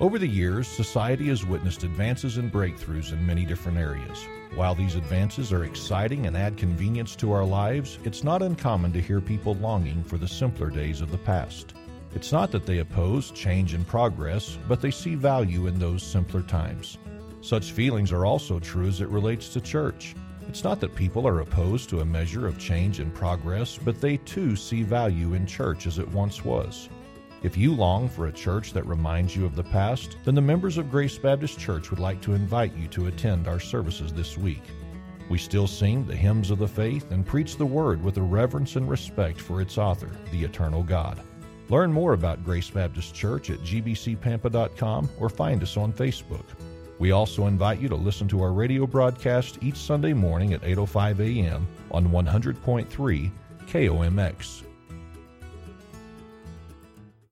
Over the years, society has witnessed advances and breakthroughs in many different areas. While these advances are exciting and add convenience to our lives, it's not uncommon to hear people longing for the simpler days of the past. It's not that they oppose change and progress, but they see value in those simpler times. Such feelings are also true as it relates to church. It's not that people are opposed to a measure of change and progress, but they too see value in church as it once was. If you long for a church that reminds you of the past, then the members of Grace Baptist Church would like to invite you to attend our services this week. We still sing the hymns of the faith and preach the word with a reverence and respect for its author, the eternal God. Learn more about Grace Baptist Church at gbcpampa.com or find us on Facebook. We also invite you to listen to our radio broadcast each Sunday morning at 8:05 a.m. on 100.3 KOMX.